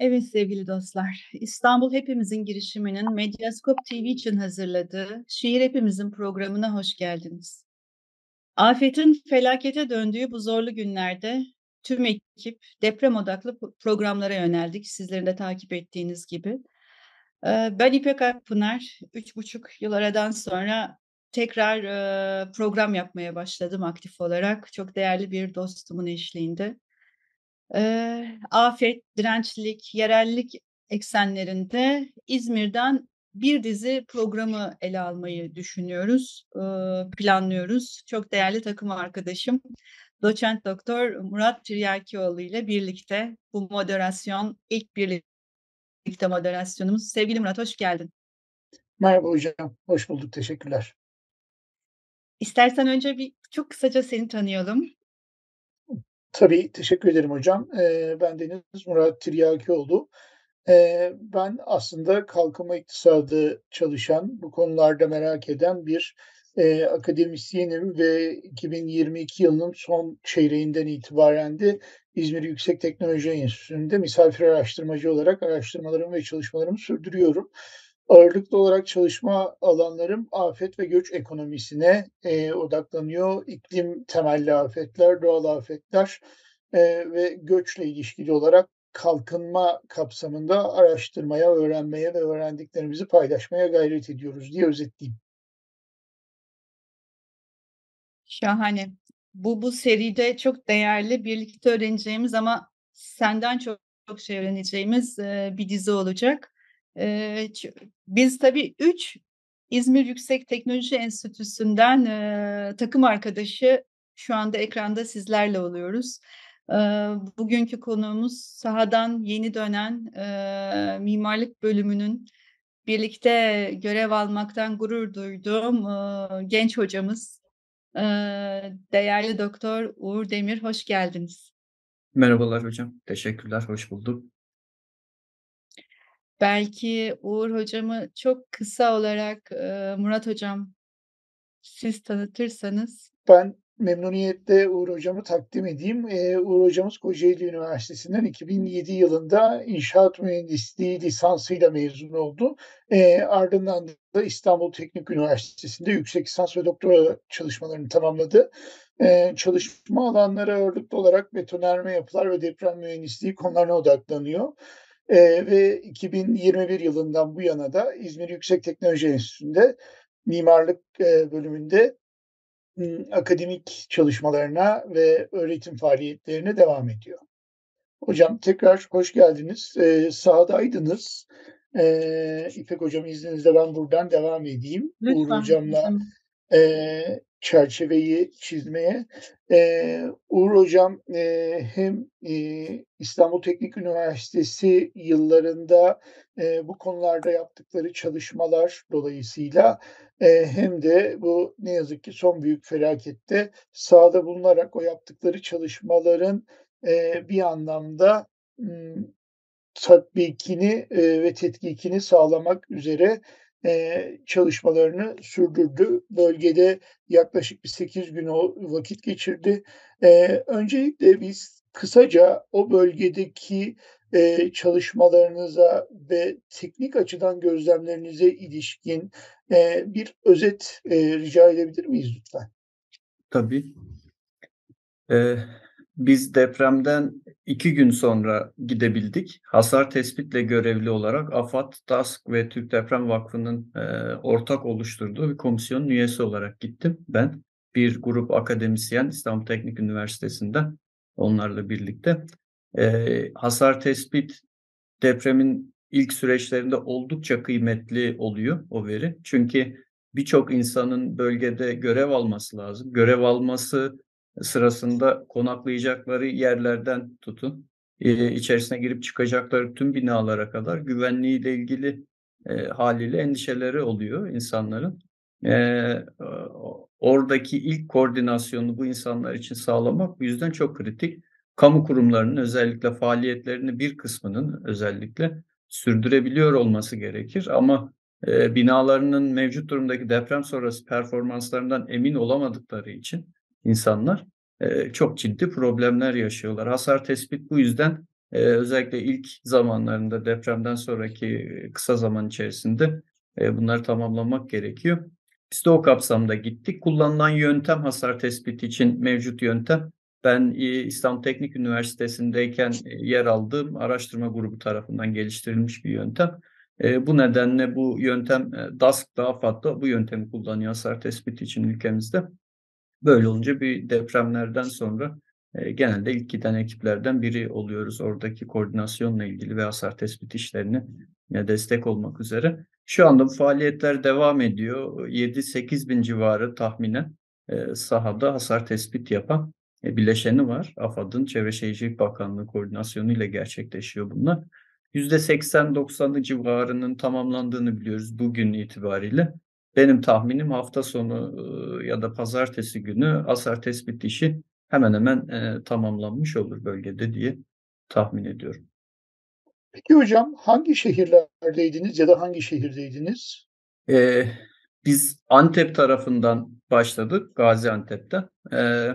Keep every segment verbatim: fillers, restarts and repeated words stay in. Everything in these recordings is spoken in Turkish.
Evet sevgili dostlar, İstanbul Hepimizin girişiminin Medyascope T V için hazırladığı Şehir Hepimizin programına hoş geldiniz. Afetin felakete döndüğü bu zorlu günlerde tüm ekip deprem odaklı programlara yöneldik, sizlerin de takip ettiğiniz gibi. Ben İpek Akpınar, üç buçuk yıl aradan sonra tekrar program yapmaya başladım aktif olarak. Çok değerli bir dostumun eşliğinde. E, afet, dirençlilik, yerellik eksenlerinde İzmir'den bir dizi programı ele almayı düşünüyoruz, e, planlıyoruz. Çok değerli takım arkadaşım Doç. Doktor Murad Tiryakioğlu ile birlikte bu moderasyon, ilk birlikte moderasyonumuz. Sevgili Murat, hoş geldin. Merhaba hocam, hoş bulduk, teşekkürler. İstersen önce bir çok kısaca seni tanıyalım. Tabii, teşekkür ederim hocam. Ee, ben Deniz Murat Tiryakioğlu. Ee, ben aslında kalkınma iktisadı çalışan, bu konularda merak eden bir e, akademisyenim ve iki bin yirmi iki yılının son çeyreğinden itibaren de İzmir Yüksek Teknoloji Enstitüsü'nde misafir araştırmacı olarak araştırmalarımı ve çalışmalarımı sürdürüyorum. Ağırlıklı olarak çalışma alanlarım afet ve göç ekonomisine e, odaklanıyor. İklim temelli afetler, doğal afetler e, ve göçle ilişkili olarak kalkınma kapsamında araştırmaya, öğrenmeye ve öğrendiklerimizi paylaşmaya gayret ediyoruz diye özetleyeyim. Şahane. Bu, bu seride çok değerli, birlikte öğreneceğimiz ama senden çok, çok şey öğreneceğimiz e, bir dizi olacak. Biz tabii üç İzmir Yüksek Teknoloji Enstitüsü'nden e, takım arkadaşı şu anda ekranda sizlerle oluyoruz. E, bugünkü konuğumuz sahadan yeni dönen e, mimarlık bölümünün birlikte görev almaktan gurur duyduğum e, genç hocamız e, değerli Doktor Uğur Demir. Hoş geldiniz. Merhabalar hocam. Teşekkürler. Hoş bulduk. Belki Uğur hocamı çok kısa olarak Murat hocam siz tanıtırsanız. Ben memnuniyetle Uğur hocamı takdim edeyim. Uğur hocamız Kocaeli Üniversitesi'nden iki bin yedi yılında inşaat mühendisliği lisansıyla mezun oldu. Ardından da İstanbul Teknik Üniversitesi'nde yüksek lisans ve doktora çalışmalarını tamamladı. Ee, çalışma alanları ağırlıklı olarak betonarme yapılar ve deprem mühendisliği konularına odaklanıyor. Ee, ve iki bin yirmi bir yılından bu yana da İzmir Yüksek Teknoloji Enstitüsü'nde mimarlık e, bölümünde m, akademik çalışmalarına ve öğretim faaliyetlerine devam ediyor. Hocam tekrar hoş geldiniz. Ee, sahadaydınız. Ee, İpek hocam izninizle ben buradan devam edeyim. Lütfen. Uğur hocamla e, çerçeveyi çizmeye. Ee, Uğur hocam e, hem e, İstanbul Teknik Üniversitesi yıllarında e, bu konularda yaptıkları çalışmalar dolayısıyla e, hem de bu ne yazık ki son büyük felakette sahada bulunarak o yaptıkları çalışmaların e, bir anlamda tatbikini e, ve tetkikini sağlamak üzere Ee, çalışmalarını sürdürdü. Bölgede yaklaşık bir sekiz gün o vakit geçirdi. Ee, öncelikle biz kısaca o bölgedeki e, çalışmalarınıza ve teknik açıdan gözlemlerinize ilişkin e, bir özet e, rica edebilir miyiz lütfen? Tabii. Ee, biz depremden iki gün sonra gidebildik. Hasar tespitle görevli olarak AFAD, DASK ve Türk Deprem Vakfı'nın e, ortak oluşturduğu bir komisyonun üyesi olarak gittim. Ben bir grup akademisyen İstanbul Teknik Üniversitesi'nden onlarla birlikte. E, hasar tespit depremin ilk süreçlerinde oldukça kıymetli oluyor o veri. Çünkü birçok insanın bölgede görev alması lazım. Görev alması sırasında konaklayacakları yerlerden tutun, içerisine girip çıkacakları tüm binalara kadar güvenliğiyle ilgili e, haliyle endişeleri oluyor insanların. E, oradaki ilk koordinasyonu bu insanlar için sağlamak bu yüzden çok kritik. Kamu kurumlarının özellikle faaliyetlerini bir kısmının özellikle sürdürebiliyor olması gerekir ama e, binalarının mevcut durumdaki deprem sonrası performanslarından emin olamadıkları için İnsanlar e, çok ciddi problemler yaşıyorlar. Hasar tespit bu yüzden e, özellikle ilk zamanlarında depremden sonraki kısa zaman içerisinde e, bunları tamamlamak gerekiyor. Biz de o kapsamda gittik. Kullanılan yöntem hasar tespiti için mevcut yöntem. Ben İstanbul Teknik Üniversitesi'ndeyken yer aldığım araştırma grubu tarafından geliştirilmiş bir yöntem. Bu nedenle bu yöntem DASK da AFAD'da bu yöntemi kullanıyor hasar tespiti için ülkemizde. Böyle olunca bir depremlerden sonra genelde ilk giden ekiplerden biri oluyoruz. Oradaki koordinasyonla ilgili ve hasar tespiti işlerine destek olmak üzere. Şu anda bu faaliyetler devam ediyor. yedi sekiz bin civarı tahminen sahada hasar tespit yapan bileşeni var. AFAD'ın Çevre Şehircilik Bakanlığı koordinasyonu ile gerçekleşiyor bunlar. yüzde seksen doksanı civarının tamamlandığını biliyoruz bugün itibariyle. Benim tahminim hafta sonu ya da pazartesi günü hasar tespit işi hemen hemen tamamlanmış olur bölgede diye tahmin ediyorum. Peki hocam hangi şehirlerdeydiniz ya da hangi şehirdeydiniz? Ee, biz Antep tarafından başladık, Gaziantep'ten. Ee,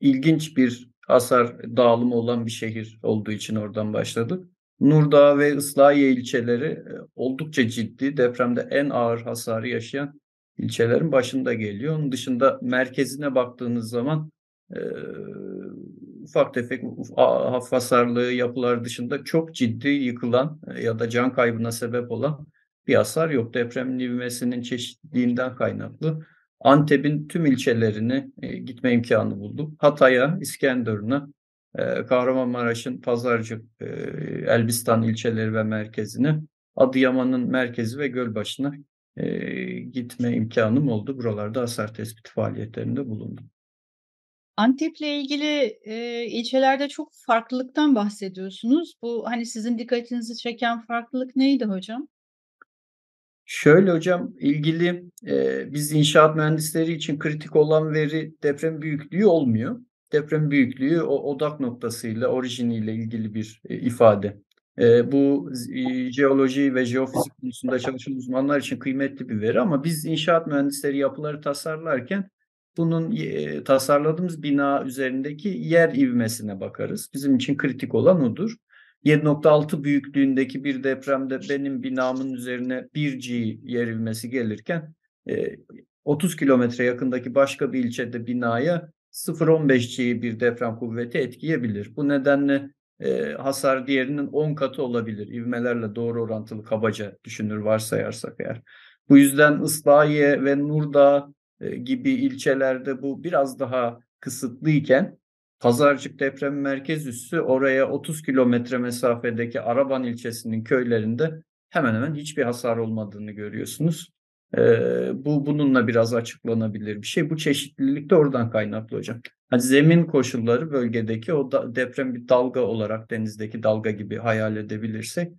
İlginç bir hasar dağılımı olan bir şehir olduğu için oradan başladık. Nurdağı ve İslahiye ilçeleri oldukça ciddi, depremde en ağır hasarı yaşayan ilçelerin başında geliyor. Onun dışında merkezine baktığınız zaman e, ufak tefek hafif hasarlı yapılar dışında çok ciddi yıkılan ya da can kaybına sebep olan bir hasar yok. Depremin ivmesinin çeşitliliğinden kaynaklı. Antep'in tüm ilçelerine e, gitme imkanı bulduk. Hatay'a, İskenderun'a, e, Kahramanmaraş'ın Pazarcık, e, Elbistan ilçeleri ve merkezine, Adıyaman'ın merkezi ve Gölbaşı'na e, gitme imkanım oldu. Buralarda hasar tespiti faaliyetlerinde bulundum. Antep'le ilgili e, ilçelerde çok farklılıktan bahsediyorsunuz. Bu hani sizin dikkatinizi çeken farklılık neydi hocam? Şöyle hocam, ilgili e, biz inşaat mühendisleri için kritik olan veri deprem büyüklüğü olmuyor. Deprem büyüklüğü o odak noktasıyla, orijiniyle ilgili bir e, ifade. E, bu e, jeoloji ve jeofizik konusunda çalışan uzmanlar için kıymetli bir veri ama biz inşaat mühendisleri yapıları tasarlarken bunun e, tasarladığımız bina üzerindeki yer ivmesine bakarız. Bizim için kritik olan odur. yedi nokta altı büyüklüğündeki bir depremde benim binamın üzerine bir G yer ivmesi gelirken otuz kilometre yakındaki başka bir ilçede binaya sıfır nokta on beş G bir deprem kuvveti etkileyebilir. Bu nedenle hasar diğerinin on katı olabilir. İvmelerle doğru orantılı kabaca düşünür varsayarsak eğer. Bu yüzden Islahiye ve Nurdağ gibi ilçelerde bu biraz daha kısıtlıyken Pazarcık deprem merkez üssü oraya otuz kilometre mesafedeki Araban ilçesinin köylerinde hemen hemen hiçbir hasar olmadığını görüyorsunuz. Ee, bu bununla biraz açıklanabilir bir şey. Bu çeşitlilik de oradan kaynaklı hocam. Yani zemin koşulları bölgedeki o da, deprem bir dalga olarak denizdeki dalga gibi hayal edebilirsek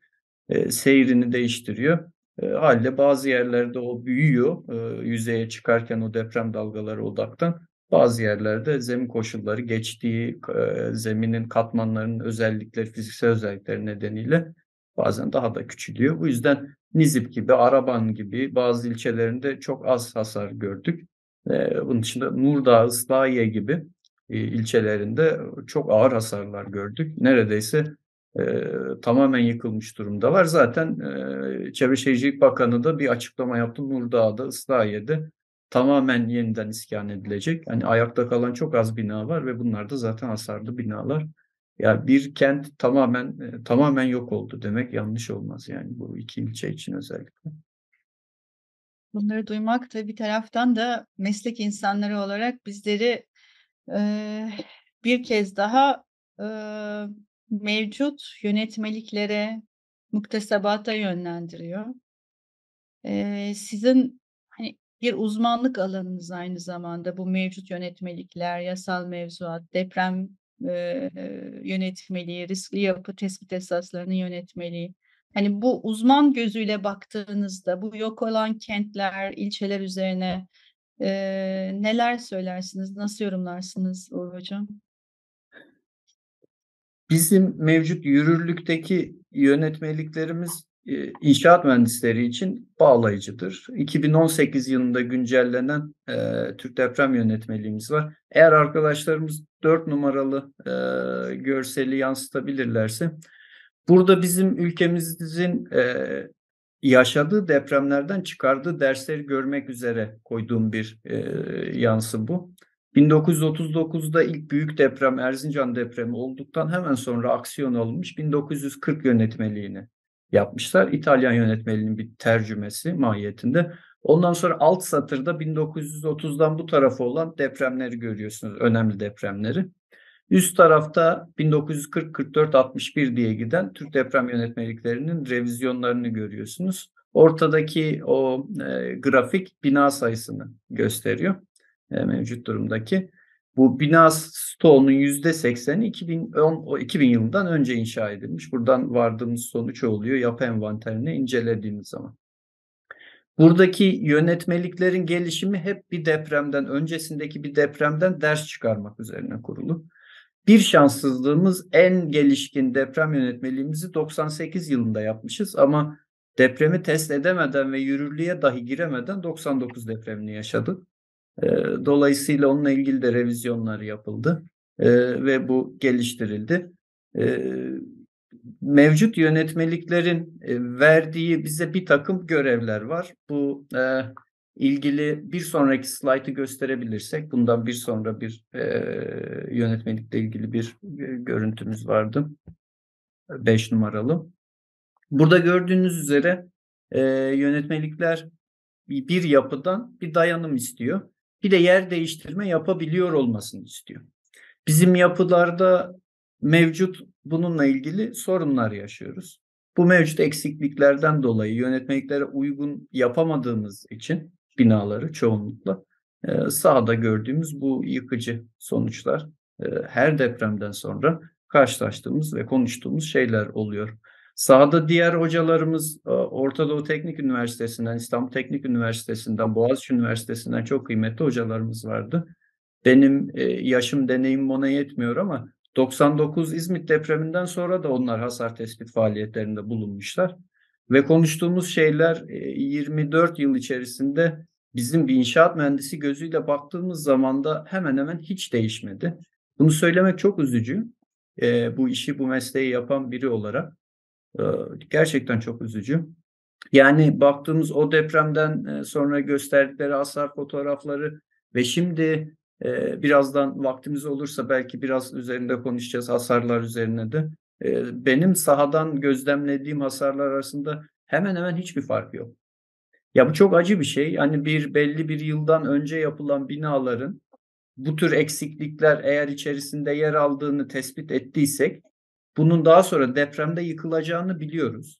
e, seyrini değiştiriyor. E, halde bazı yerlerde o büyüyor e, yüzeye çıkarken o deprem dalgaları odaktan. Bazı yerlerde zemin koşulları geçtiği e, zeminin katmanlarının özellikleri, fiziksel özellikleri nedeniyle bazen daha da küçülüyor. Bu yüzden Nizip gibi, Araban gibi bazı ilçelerinde çok az hasar gördük. E, bunun dışında Nurdağ, Islahiye gibi e, ilçelerinde çok ağır hasarlar gördük. Neredeyse e, tamamen yıkılmış durumda var. Zaten e, Çevre Şehircilik Bakanı da bir açıklama yaptı. Nurdağ'da, Islahiye'de tamamen yeniden iskan edilecek. Hani ayakta kalan çok az bina var ve bunlar da zaten hasarlı binalar. Yani bir kent tamamen tamamen yok oldu demek yanlış olmaz yani bu iki ilçe için özellikle. Bunları duymak da bir taraftan da meslek insanları olarak bizleri e, bir kez daha e, mevcut yönetmeliklere, muktesebata yönlendiriyor. E, sizin hani bir uzmanlık alanınız aynı zamanda bu mevcut yönetmelikler, yasal mevzuat, deprem e, yönetmeliği, riskli yapı tespit esaslarının yönetmeliği. Hani bu uzman gözüyle baktığınızda bu yok olan kentler, ilçeler üzerine e, neler söylersiniz, nasıl yorumlarsınız Uğur Hocam? Bizim mevcut yürürlükteki yönetmeliklerimiz inşaat mühendisleri için bağlayıcıdır. iki bin on sekiz yılında güncellenen e, Türk Deprem Yönetmeliğimiz var. Eğer arkadaşlarımız dört numaralı e, görseli yansıtabilirlerse, burada bizim ülkemizin e, yaşadığı depremlerden çıkardığı dersleri görmek üzere koyduğum bir e, yansı bu. bin dokuz yüz otuz dokuzda ilk büyük deprem Erzincan depremi olduktan hemen sonra aksiyon alınmış bin dokuz yüz kırk yönetmeliğini yapmışlar. İtalyan yönetmeliğinin bir tercümesi mahiyetinde. Ondan sonra alt satırda bin dokuz yüz otuzdan bu tarafa olan depremleri görüyorsunuz, önemli depremleri. Üst tarafta bin dokuz yüz kırk, kırk dört, altmış bir diye giden Türk deprem yönetmeliklerinin revizyonlarını görüyorsunuz. Ortadaki o e, grafik bina sayısını gösteriyor, e, mevcut durumdaki. Bu bina stoğunun yüzde sekseni iki bin on, iki bin yılından önce inşa edilmiş. Buradan vardığımız sonuç oluyor yapı envanterini incelediğimiz zaman. Buradaki yönetmeliklerin gelişimi hep bir depremden, öncesindeki bir depremden ders çıkarmak üzerine kurulu. Bir şanssızlığımız en gelişkin deprem yönetmeliğimizi doksan sekiz yılında yapmışız ama depremi test edemeden ve yürürlüğe dahi giremeden doksan dokuz depremini yaşadık. Dolayısıyla onunla ilgili de revizyonlar yapıldı ve bu geliştirildi. Mevcut yönetmeliklerin verdiği bize bir takım görevler var. Bu ilgili bir sonraki slaytı gösterebilirsek, bundan bir sonra bir yönetmelikle ilgili bir görüntümüz vardı. beş numaralı. Burada gördüğünüz üzere yönetmelikler bir yapıdan bir dayanım istiyor. Bir de yer değiştirme yapabiliyor olmasını istiyor. Bizim yapılarda mevcut bununla ilgili sorunlar yaşıyoruz. Bu mevcut eksikliklerden dolayı yönetmeliklere uygun yapamadığımız için binaları çoğunlukla e, sahada gördüğümüz bu yıkıcı sonuçlar e, her depremden sonra karşılaştığımız ve konuştuğumuz şeyler oluyor. Sahada diğer hocalarımız Ortadoğu Teknik Üniversitesi'nden, İstanbul Teknik Üniversitesi'nden, Boğaziçi Üniversitesi'nden çok kıymetli hocalarımız vardı. Benim yaşım, deneyim ona yetmiyor ama doksan dokuz İzmit depreminden sonra da onlar hasar tespit faaliyetlerinde bulunmuşlar. Ve konuştuğumuz şeyler yirmi dört yıl içerisinde bizim bir inşaat mühendisi gözüyle baktığımız zaman da hemen hemen hiç değişmedi. Bunu söylemek çok üzücü. Bu işi, bu mesleği yapan biri olarak. Gerçekten çok üzücü. Yani baktığımız o depremden sonra gösterdikleri hasar fotoğrafları ve şimdi birazdan vaktimiz olursa belki biraz üzerinde konuşacağız hasarlar üzerine de. Benim sahadan gözlemlediğim hasarlar arasında hemen hemen hiçbir fark yok. Ya bu çok acı bir şey. Hani bir belli bir yıldan önce yapılan binaların bu tür eksiklikler eğer içerisinde yer aldığını tespit ettiysek, bunun daha sonra depremde yıkılacağını biliyoruz.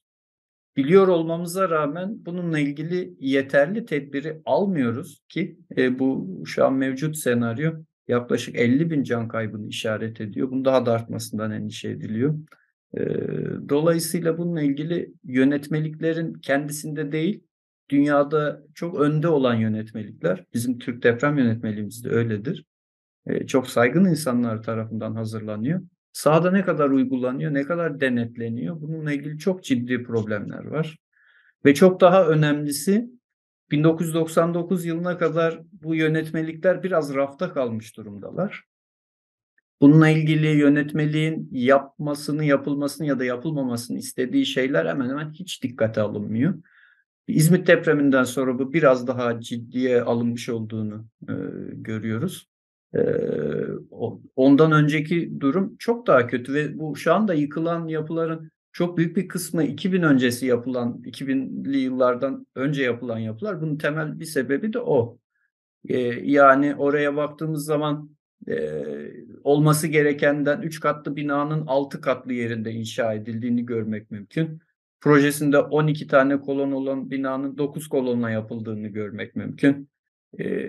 Biliyor olmamıza rağmen bununla ilgili yeterli tedbiri almıyoruz ki e, bu şu an mevcut senaryo yaklaşık elli bin can kaybını işaret ediyor. Bunun daha da artmasından endişe ediliyor. E, dolayısıyla bununla ilgili yönetmeliklerin kendisinde değil, dünyada çok önde olan yönetmelikler, bizim Türk deprem yönetmeliğimiz de öyledir. E, çok saygın insanlar tarafından hazırlanıyor. Sahada ne kadar uygulanıyor, ne kadar denetleniyor? Bununla ilgili çok ciddi problemler var. Ve çok daha önemlisi bin dokuz yüz doksan dokuz yılına kadar bu yönetmelikler biraz rafta kalmış durumdalar. Bununla ilgili yönetmeliğin yapmasını, yapılmasını ya da yapılmamasını istediği şeyler hemen hemen hiç dikkate alınmıyor. İzmit depreminden sonra bu biraz daha ciddiye alınmış olduğunu e, görüyoruz. Ondan önceki durum çok daha kötü ve bu şu anda yıkılan yapıların çok büyük bir kısmı iki bin öncesi yapılan, iki binli yıllardan önce yapılan yapılar. Bunun temel bir sebebi de o. Yani oraya baktığımız zaman olması gerekenden üç katlı binanın altı katlı yerinde inşa edildiğini görmek mümkün. Projesinde on iki tane kolon olan binanın dokuz kolonla yapıldığını görmek mümkün.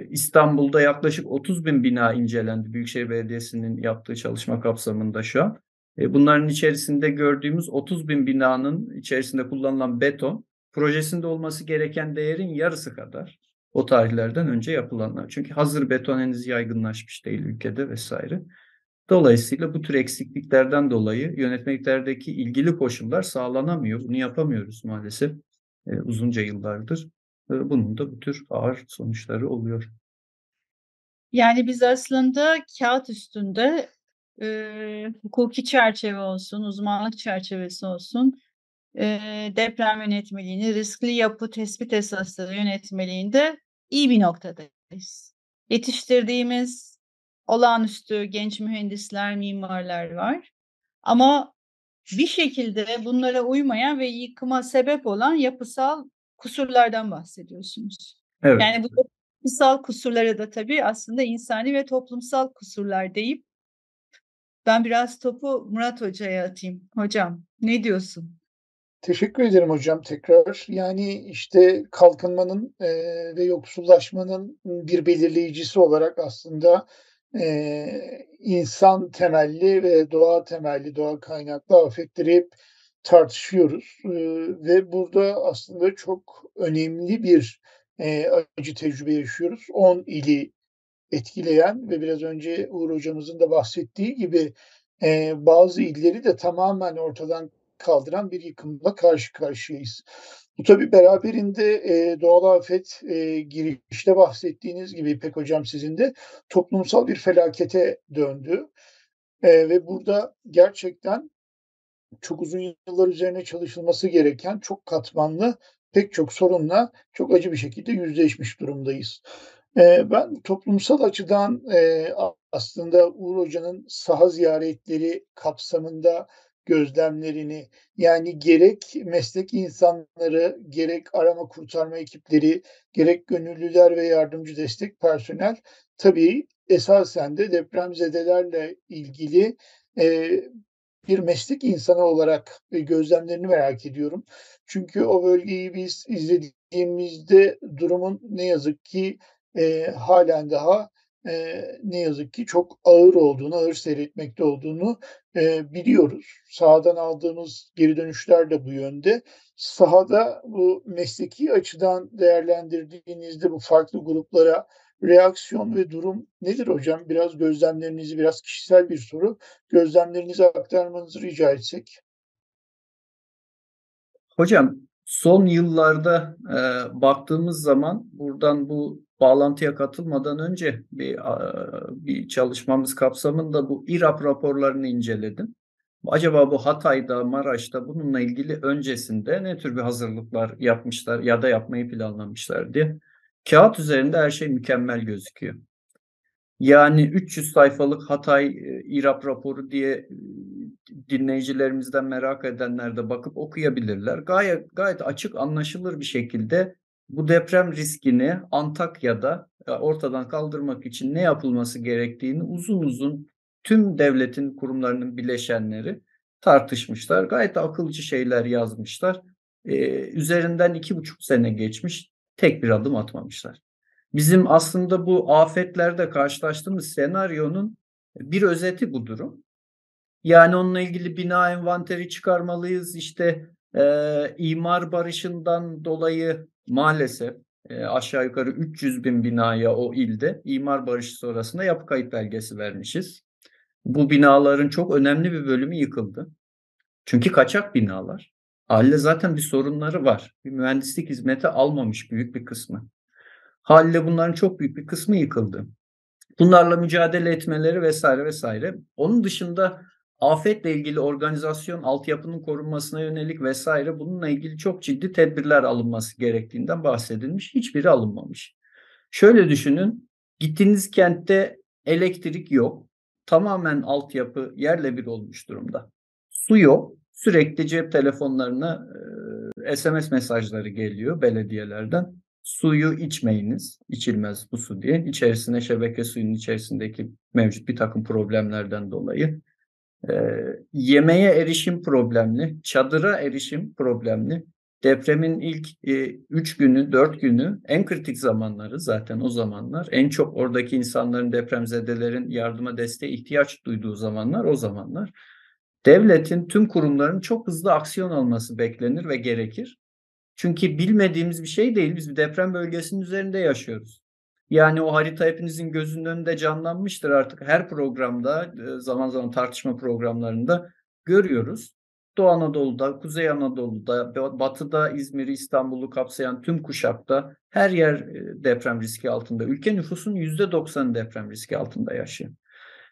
İstanbul'da yaklaşık otuz bin bina incelendi Büyükşehir Belediyesi'nin yaptığı çalışma kapsamında şu an. Bunların içerisinde gördüğümüz otuz bin binanın içerisinde kullanılan beton projesinde olması gereken değerin yarısı kadar o tarihlerden önce yapılanlar. Çünkü hazır beton henüz yaygınlaşmış değil ülkede vesaire. Dolayısıyla bu tür eksikliklerden dolayı yönetmeliklerdeki ilgili koşullar sağlanamıyor. Bunu yapamıyoruz maalesef e, uzunca yıllardır. E, bunun da bu tür ağır sonuçları oluyor. Yani biz aslında kağıt üstünde e, hukuki çerçeve olsun, uzmanlık çerçevesi olsun, e, deprem yönetmeliğini, riskli yapı tespit esasları yönetmeliğinde iyi bir noktadayız. Yetiştirdiğimiz olağanüstü genç mühendisler, mimarlar var. Ama bir şekilde bunlara uymayan ve yıkıma sebep olan yapısal kusurlardan bahsediyorsunuz. Evet. Yani bu yapısal kusurlara da tabii aslında insani ve toplumsal kusurlar deyip ben biraz topu Murat Hoca'ya atayım. Hocam ne diyorsun? Teşekkür ederim hocam tekrar. Yani işte kalkınmanın e, ve yoksullaşmanın bir belirleyicisi olarak aslında e, insan temelli ve doğa temelli, doğa kaynaklı afetleri hep tartışıyoruz. E, ve burada aslında çok önemli bir e, acı tecrübe yaşıyoruz. on ili etkileyen ve biraz önce Uğur hocamızın da bahsettiği gibi e, bazı illeri de tamamen ortadan kaldıran bir yıkımla karşı karşıyayız. Bu tabii beraberinde e, doğal afet e, girişte bahsettiğiniz gibi İpek hocam sizin de toplumsal bir felakete döndü. E, ve burada gerçekten çok uzun yıllar üzerine çalışılması gereken çok katmanlı pek çok sorunla çok acı bir şekilde yüzleşmiş durumdayız. E, ben toplumsal açıdan e, aslında Uğur Hoca'nın saha ziyaretleri kapsamında gözlemlerini, yani gerek meslek insanları, gerek arama kurtarma ekipleri, gerek gönüllüler ve yardımcı destek personel tabii esasen de depremzedelerle ilgili e, bir meslek insanı olarak e, gözlemlerini merak ediyorum. Çünkü o bölgeyi biz izlediğimizde durumun ne yazık ki e, halen daha Ee, ne yazık ki çok ağır olduğunu, ağır seyretmekte olduğunu e, biliyoruz. Sahadan aldığımız geri dönüşler de bu yönde. Sahada bu mesleki açıdan değerlendirdiğinizde bu farklı gruplara reaksiyon ve durum nedir hocam? Biraz gözlemlerinizi, biraz kişisel bir soru, gözlemlerinizi aktarmanızı rica etsek. Hocam son yıllarda e, baktığımız zaman buradan bu bağlantıya katılmadan önce bir, bir çalışmamız kapsamında bu İRAP raporlarını inceledim. Acaba bu Hatay'da, Maraş'ta bununla ilgili öncesinde ne tür bir hazırlıklar yapmışlar ya da yapmayı planlamışlar diye. Kağıt üzerinde her şey mükemmel gözüküyor. Yani üç yüz sayfalık Hatay İRAP raporu diye dinleyicilerimizden merak edenler de bakıp okuyabilirler. Gayet, gayet açık, anlaşılır bir şekilde bu deprem riskini Antakya'da ortadan kaldırmak için ne yapılması gerektiğini uzun uzun tüm devletin kurumlarının bileşenleri tartışmışlar. Gayet akılcı şeyler yazmışlar. Ee, üzerinden iki buçuk sene geçmiş, tek bir adım atmamışlar. Bizim aslında bu afetlerde karşılaştığımız senaryonun bir özeti bu durum. Yani onunla ilgili bina envanteri çıkarmalıyız. İşte e, imar barışından dolayı maalesef e, aşağı yukarı üç yüz bin binaya o ilde imar barışı sonrasında yapı kayıp belgesi vermişiz. Bu binaların çok önemli bir bölümü yıkıldı. Çünkü kaçak binalar. Haliyle zaten bir sorunları var. Bir mühendislik hizmeti almamış büyük bir kısmı. Haliyle bunların çok büyük bir kısmı yıkıldı. Bunlarla mücadele etmeleri vesaire vesaire. Onun dışında afetle ilgili organizasyon, altyapının korunmasına yönelik vesaire bununla ilgili çok ciddi tedbirler alınması gerektiğinden bahsedilmiş. Hiçbiri alınmamış. Şöyle düşünün, gittiğiniz kentte elektrik yok. Tamamen altyapı yerle bir olmuş durumda. Su yok. Sürekli cep telefonlarına e, S M S mesajları geliyor belediyelerden. Suyu içmeyiniz, içilmez bu su diye. İçerisine şebeke suyunun içerisindeki mevcut bir takım problemlerden dolayı. Ee, yemeğe erişim problemli, çadıra erişim problemli. Depremin ilk üç e, günü, dört günü en kritik zamanları zaten o zamanlar. En çok oradaki insanların, depremzedelerin yardıma, desteğe ihtiyaç duyduğu zamanlar o zamanlar. Devletin, tüm kurumların çok hızlı aksiyon alması beklenir ve gerekir. Çünkü bilmediğimiz bir şey değil. Biz bir deprem bölgesinin üzerinde yaşıyoruz. Yani o harita hepinizin gözünün önünde canlanmıştır artık. Her programda, zaman zaman tartışma programlarında görüyoruz. Doğu Anadolu'da, Kuzey Anadolu'da, Batı'da, İzmir'i, İstanbul'u kapsayan tüm kuşakta her yer deprem riski altında. Ülke nüfusunun yüzde doksanı deprem riski altında yaşıyor.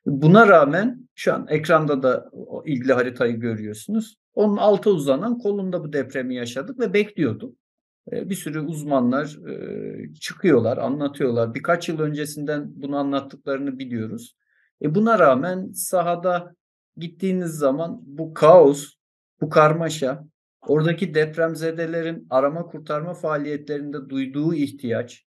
Buna rağmen şu an ekranda da ilgili haritayı görüyorsunuz. Onun altı uzanan kolunda bu depremi yaşadık ve bekliyorduk. Bir sürü uzmanlar çıkıyorlar, anlatıyorlar. Birkaç yıl öncesinden bunu anlattıklarını biliyoruz. E buna rağmen sahada gittiğiniz zaman bu kaos, bu karmaşa, oradaki depremzedelerin arama kurtarma faaliyetlerinde duyduğu ihtiyaç,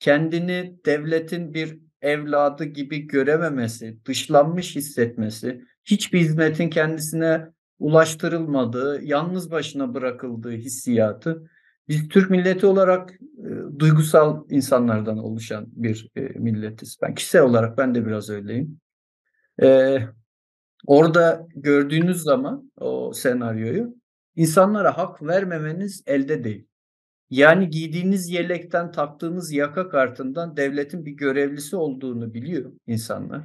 kendini devletin bir evladı gibi görememesi, dışlanmış hissetmesi, hiçbir hizmetin kendisine ulaştırılmadığı, yalnız başına bırakıldığı hissiyatı. Biz Türk milleti olarak e, duygusal insanlardan oluşan bir e, milletiz. Ben kişisel olarak ben de biraz öyleyim. E, orada gördüğünüz zaman o senaryoyu insanlara hak vermemeniz elde değil. Yani giydiğiniz yelekten, taktığınız yaka kartından devletin bir görevlisi olduğunu biliyor insanlar.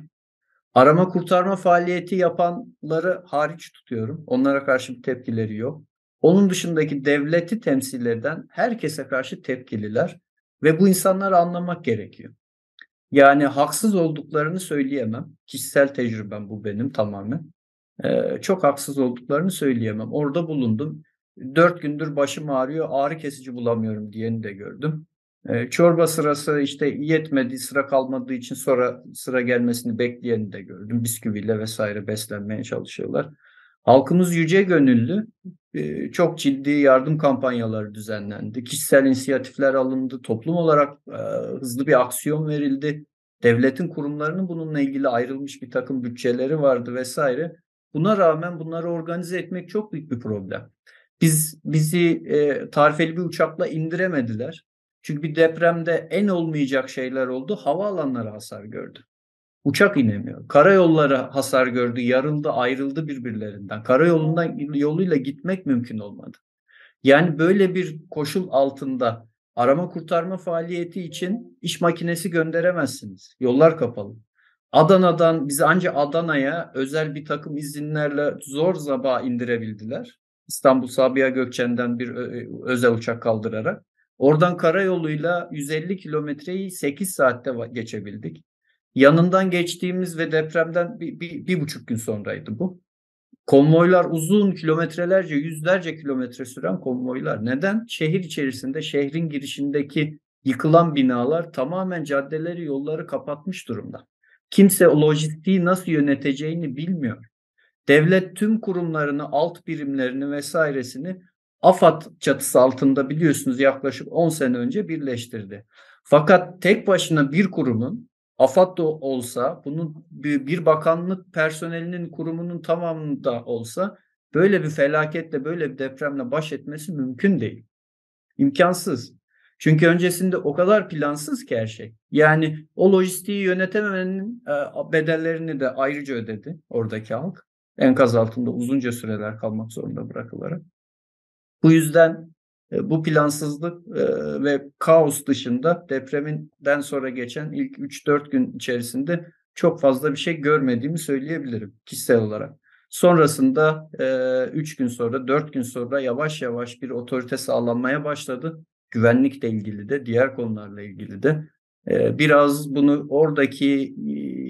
Arama kurtarma faaliyeti yapanları hariç tutuyorum. Onlara karşı bir tepkileri yok. Onun dışındaki devleti temsil eden herkese karşı tepkililer ve bu insanları anlamak gerekiyor. Yani haksız olduklarını söyleyemem. Kişisel tecrübem bu benim tamamen. Ee, çok haksız olduklarını söyleyemem. Orada bulundum. Dört gündür başım ağrıyor, ağrı kesici bulamıyorum diyeni de gördüm. Ee, çorba sırası işte yetmedi, sıra kalmadığı için sonra sıra gelmesini bekleyeni de gördüm. Bisküviyle vesaire beslenmeye çalışıyorlar. Halkımız yüce gönüllü, çok ciddi yardım kampanyaları düzenlendi. Kişisel inisiyatifler alındı. Toplum olarak e, hızlı bir aksiyon verildi. Devletin kurumlarının bununla ilgili ayrılmış bir takım bütçeleri vardı vesaire. Buna rağmen bunları organize etmek çok büyük bir problem. Biz bizi e, tarifeli bir uçakla indiremediler. Çünkü bir depremde en olmayacak şeyler oldu. Havaalanları hasar gördü. Uçak inemiyor. Karayolları hasar gördü, yarıldı, ayrıldı birbirlerinden. Karayolundan yoluyla gitmek mümkün olmadı. Yani böyle bir koşul altında arama kurtarma faaliyeti için iş makinesi gönderemezsiniz. Yollar kapalı. Adana'dan, bizi ancak Adana'ya özel bir takım izinlerle zor zaba indirebildiler. İstanbul Sabiha Gökçen'den bir özel uçak kaldırarak. Oradan karayoluyla yüz elli kilometreyi sekiz saatte geçebildik. Yanından geçtiğimiz ve depremden bir, bir, bir buçuk gün sonraydı bu. Konvoylar uzun kilometrelerce, yüzlerce kilometre süren konvoylar. Neden? Şehir içerisinde, şehrin girişindeki yıkılan binalar tamamen caddeleri, yolları kapatmış durumda. Kimse o lojistiği nasıl yöneteceğini bilmiyor. Devlet tüm kurumlarını, alt birimlerini vesairesini AFAD çatısı altında biliyorsunuz yaklaşık on sene önce birleştirdi. Fakat tek başına bir kurumun, AFAD da olsa, bunun bir bakanlık personelinin kurumunun tamamında olsa böyle bir felaketle, böyle bir depremle baş etmesi mümkün değil. İmkansız. Çünkü öncesinde o kadar plansız ki her şey. Yani o lojistiği yönetememenin bedellerini de ayrıca ödedi oradaki halk. Enkaz altında uzunca süreler kalmak zorunda bırakılarak. Bu yüzden bu plansızlık ve kaos dışında depreminden sonra geçen ilk üç dört gün içerisinde çok fazla bir şey görmediğimi söyleyebilirim kişisel olarak. Sonrasında üç gün sonra, dört gün sonra yavaş yavaş bir otorite sağlanmaya başladı. Güvenlikle ilgili de, diğer konularla ilgili de. Biraz bunu oradaki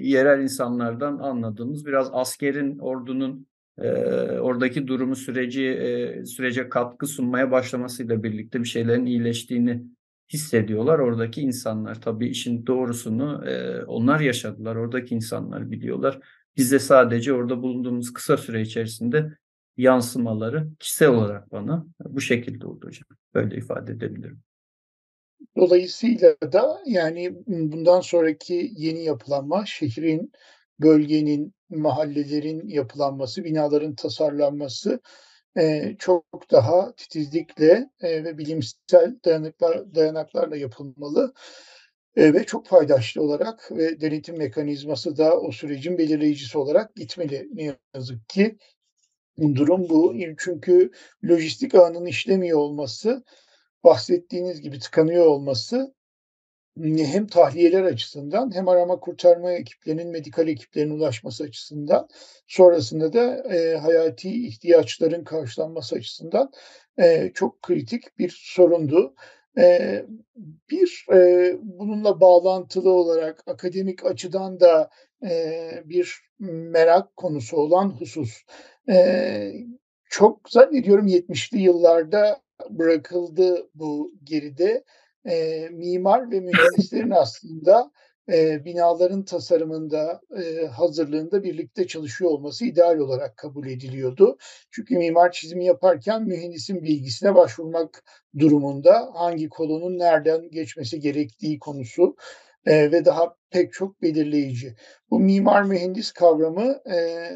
yerel insanlardan anladığımız, biraz askerin, ordunun E, oradaki durumu süreci e, sürece katkı sunmaya başlamasıyla birlikte bir şeylerin iyileştiğini hissediyorlar. Oradaki insanlar tabii işin doğrusunu e, onlar yaşadılar. Oradaki insanlar biliyorlar. Biz de sadece orada bulunduğumuz kısa süre içerisinde yansımaları kişisel olarak bana bu şekilde oldu hocam. Böyle ifade edebilirim. Dolayısıyla da yani bundan sonraki yeni yapılanma şehrin, bölgenin, mahallelerin yapılanması, binaların tasarlanması e, çok daha titizlikle e, ve bilimsel dayanaklar, dayanaklarla yapılmalı e, ve çok paydaşlı olarak ve denetim mekanizması da o sürecin belirleyicisi olarak gitmeli. Ne yazık ki durum bu. Çünkü lojistik ağının işlemiyor olması, bahsettiğiniz gibi tıkanıyor olması hem tahliyeler açısından hem arama kurtarma ekiplerinin, medikal ekiplerinin ulaşması açısından, sonrasında da e, hayati ihtiyaçların karşılanması açısından e, çok kritik bir sorundu. E, bir e, bununla bağlantılı olarak akademik açıdan da e, bir merak konusu olan husus. E, çok zannediyorum yetmişli yıllarda bırakıldı bu geride. E, mimar ve mühendislerin aslında e, binaların tasarımında, e, hazırlığında birlikte çalışıyor olması ideal olarak kabul ediliyordu. Çünkü mimar çizimi yaparken mühendisin bilgisine başvurmak durumunda, hangi kolonun nereden geçmesi gerektiği konusu e, ve daha pek çok belirleyici. Bu mimar mühendis kavramı e,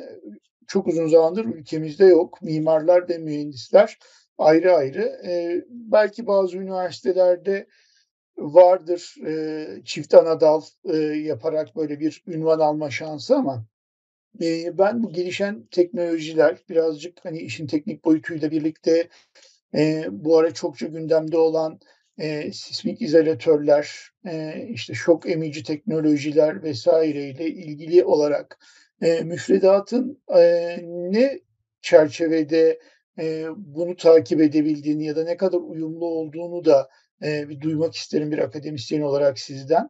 çok uzun zamandır ülkemizde yok. Mimarlar ve mühendisler ayrı ayrı. Ee, belki bazı üniversitelerde vardır e, çift ana dal e, yaparak böyle bir ünvan alma şansı, ama e, ben bu gelişen teknolojiler, birazcık hani işin teknik boyutuyla birlikte e, bu ara çokça gündemde olan e, sismik izolatörler, e, işte şok emici teknolojiler vesaireyle ilgili olarak e, müfredatın e, ne çerçevede bunu takip edebildiğini ya da ne kadar uyumlu olduğunu da bir duymak isterim bir akademisyen olarak sizden.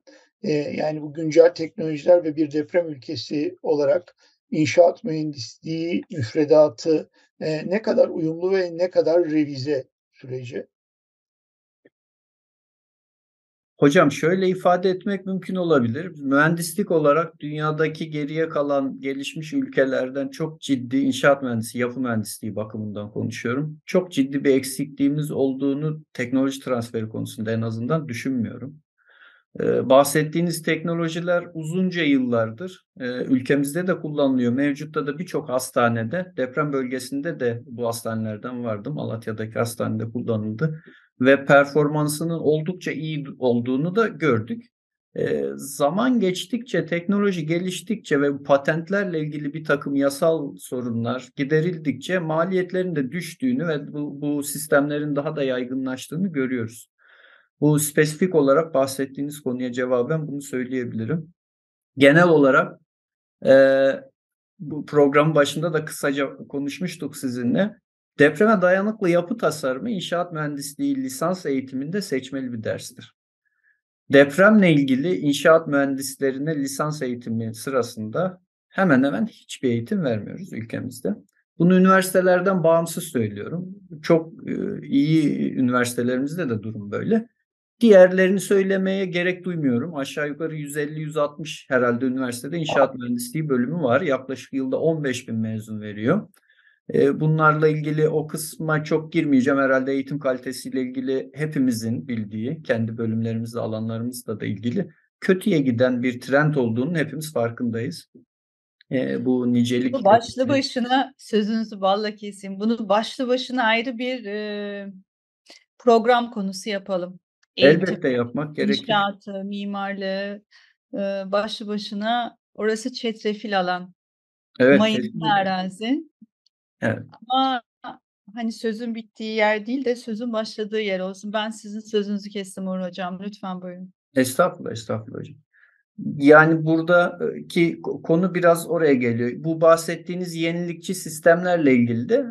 Yani bu güncel teknolojiler ve bir deprem ülkesi olarak inşaat mühendisliği müfredatı ne kadar uyumlu ve ne kadar revize süreci? Hocam şöyle ifade etmek mümkün olabilir. Mühendislik olarak dünyadaki geriye kalan gelişmiş ülkelerden çok ciddi, inşaat mühendisi, yapı mühendisliği bakımından konuşuyorum, çok ciddi bir eksikliğimiz olduğunu teknoloji transferi konusunda en azından düşünmüyorum. Ee, bahsettiğiniz teknolojiler uzunca yıllardır e, ülkemizde de kullanılıyor. Mevcutta da birçok hastanede, deprem bölgesinde de bu hastanelerden vardım. Malatya'daki hastanede kullanıldı ve performansının oldukça iyi olduğunu da gördük. E, zaman geçtikçe, teknoloji geliştikçe ve patentlerle ilgili bir takım yasal sorunlar giderildikçe maliyetlerin de düştüğünü ve bu, bu sistemlerin daha da yaygınlaştığını görüyoruz. Bu spesifik olarak bahsettiğiniz konuya cevaben bunu söyleyebilirim. Genel olarak e, bu programın başında da kısaca konuşmuştuk sizinle. Depreme dayanıklı yapı tasarımı inşaat mühendisliği lisans eğitiminde seçmeli bir derstir. Depremle ilgili inşaat mühendislerine lisans eğitimi sırasında hemen hemen hiçbir eğitim vermiyoruz ülkemizde. Bunu üniversitelerden bağımsız söylüyorum. Çok iyi üniversitelerimizde de durum böyle. Diğerlerini söylemeye gerek duymuyorum. Aşağı yukarı yüz elli yüz altmış herhalde üniversitede inşaat mühendisliği bölümü var. Yaklaşık yılda on beş bin mezun veriyor. Bunlarla ilgili o kısma çok girmeyeceğim. Herhalde eğitim kalitesiyle ilgili hepimizin bildiği, kendi bölümlerimizle, alanlarımızla da ilgili kötüye giden bir trend olduğunun hepimiz farkındayız. E, bu nicelik... Bu başlı başına, sözünüzü balla keseyim, bunu başlı başına ayrı bir e, program konusu yapalım. Elbette eğitim, yapmak gerekir. İnşaatı, mimarlığı, e, başlı başına orası çetrefil alan. Evet. Mayın arazi. Evet. Ama hani sözün bittiği yer değil de sözün başladığı yer olsun. Ben sizin sözünüzü kestim Uğur Hocam. Lütfen buyurun. Estağfurullah, estağfurullah hocam. Yani buradaki konu biraz oraya geliyor. Bu bahsettiğiniz yenilikçi sistemlerle ilgili de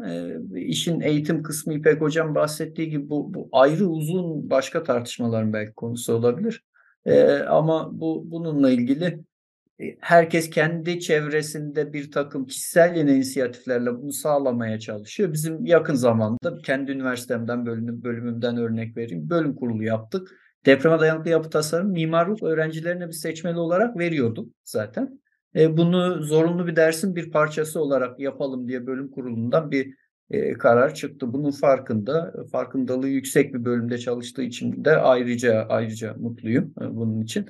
e, işin eğitim kısmı İpek Hocam bahsettiği gibi bu, bu ayrı uzun başka tartışmaların belki konusu olabilir. E, ama bu bununla ilgili herkes kendi çevresinde bir takım kişisel yeni inisiyatiflerle bunu sağlamaya çalışıyor. Bizim yakın zamanda kendi üniversitemden, bölüm, bölümümden örnek vereyim. Bölüm kurulu yaptık. Depreme dayanıklı yapı tasarım mimarlık öğrencilerine bir seçmeli olarak veriyorduk zaten. E, bunu zorunlu bir dersin bir parçası olarak yapalım diye bölüm kurulundan bir e, karar çıktı. Bunun farkında, farkındalığı yüksek bir bölümde çalıştığı için de ayrıca ayrıca mutluyum e, bunun için.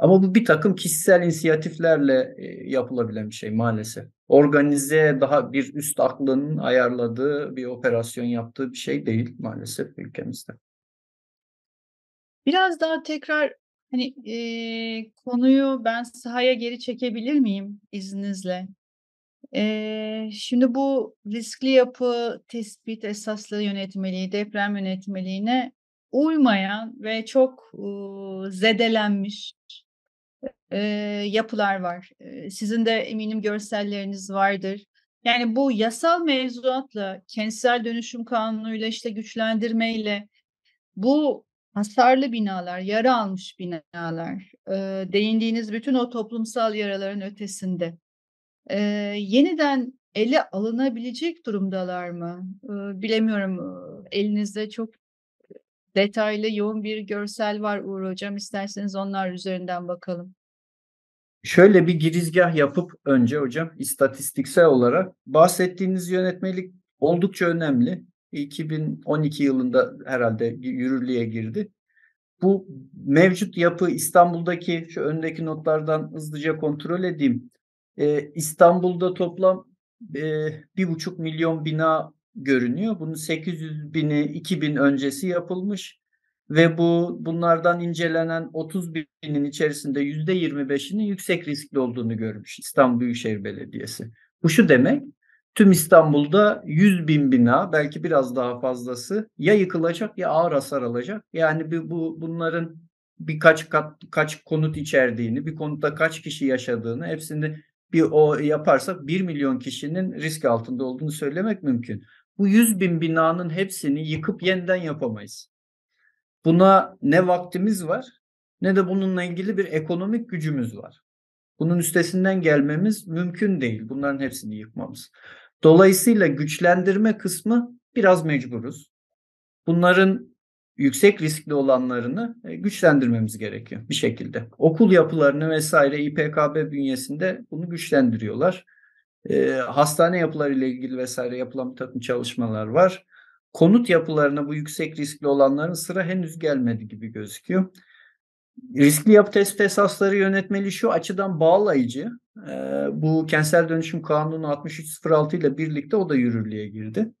Ama bu bir takım kişisel inisiyatiflerle e, yapılabilen bir şey maalesef. Organize, daha bir üst aklının ayarladığı, bir operasyon yaptığı bir şey değil maalesef ülkemizde. Biraz daha tekrar hani e, konuyu ben sahaya geri çekebilir miyim izninizle? E, şimdi bu riskli yapı tespit esaslı yönetmeliği, deprem yönetmeliğine uymayan ve çok e, zedelenmiş e, yapılar var. E, sizin de eminim görselleriniz vardır. Yani bu yasal mevzuatla, kentsel dönüşüm kanunuyla, işte güçlendirmeyle bu hasarlı binalar, yara almış binalar, e, değindiğiniz bütün o toplumsal yaraların ötesinde e, yeniden ele alınabilecek durumdalar mı? E, bilemiyorum. Elinizde çok detaylı, yoğun bir görsel var Uğur Hocam. İsterseniz onlar üzerinden bakalım. Şöyle bir girizgah yapıp önce hocam, istatistiksel olarak bahsettiğiniz yönetmelik oldukça önemli. iki bin on iki yılında herhalde yürürlüğe girdi. Bu mevcut yapı İstanbul'daki, şu öndeki notlardan hızlıca kontrol edeyim. Ee, İstanbul'da toplam e, bir buçuk milyon bina görünüyor. Bunun sekiz yüz bini iki bin öncesi yapılmış. Ve bu bunlardan incelenen otuz binin içerisinde yüzde yirmi beşinin yüksek riskli olduğunu görmüş İstanbul Büyükşehir Belediyesi. Bu şu demek, tüm İstanbul'da yüz bin bina, belki biraz daha fazlası ya yıkılacak ya ağır hasar alacak. Yani bir, bu bunların birkaç kat, kaç konut içerdiğini, bir konutta kaç kişi yaşadığını, hepsini bir o yaparsak bir milyon kişinin risk altında olduğunu söylemek mümkün. Bu yüz bin binanın hepsini yıkıp yeniden yapamayız. Buna ne vaktimiz var ne de bununla ilgili bir ekonomik gücümüz var. Bunun üstesinden gelmemiz mümkün değil. Bunların hepsini yıkmamız. Dolayısıyla güçlendirme kısmı biraz mecburuz. Bunların yüksek riskli olanlarını güçlendirmemiz gerekiyor bir şekilde. Okul yapılarını vesaire İ P K B bünyesinde bunu güçlendiriyorlar. E, hastane yapılarıyla ilgili vesaire yapılan bir takım çalışmalar var. Konut yapılarına bu yüksek riskli olanların sıra henüz gelmedi gibi gözüküyor. Riskli yapı tespit esasları yönetmeliği şu açıdan bağlayıcı. E, bu kentsel dönüşüm kanunu altmış üç nokta sıfır altı ile birlikte o da yürürlüğe girdi.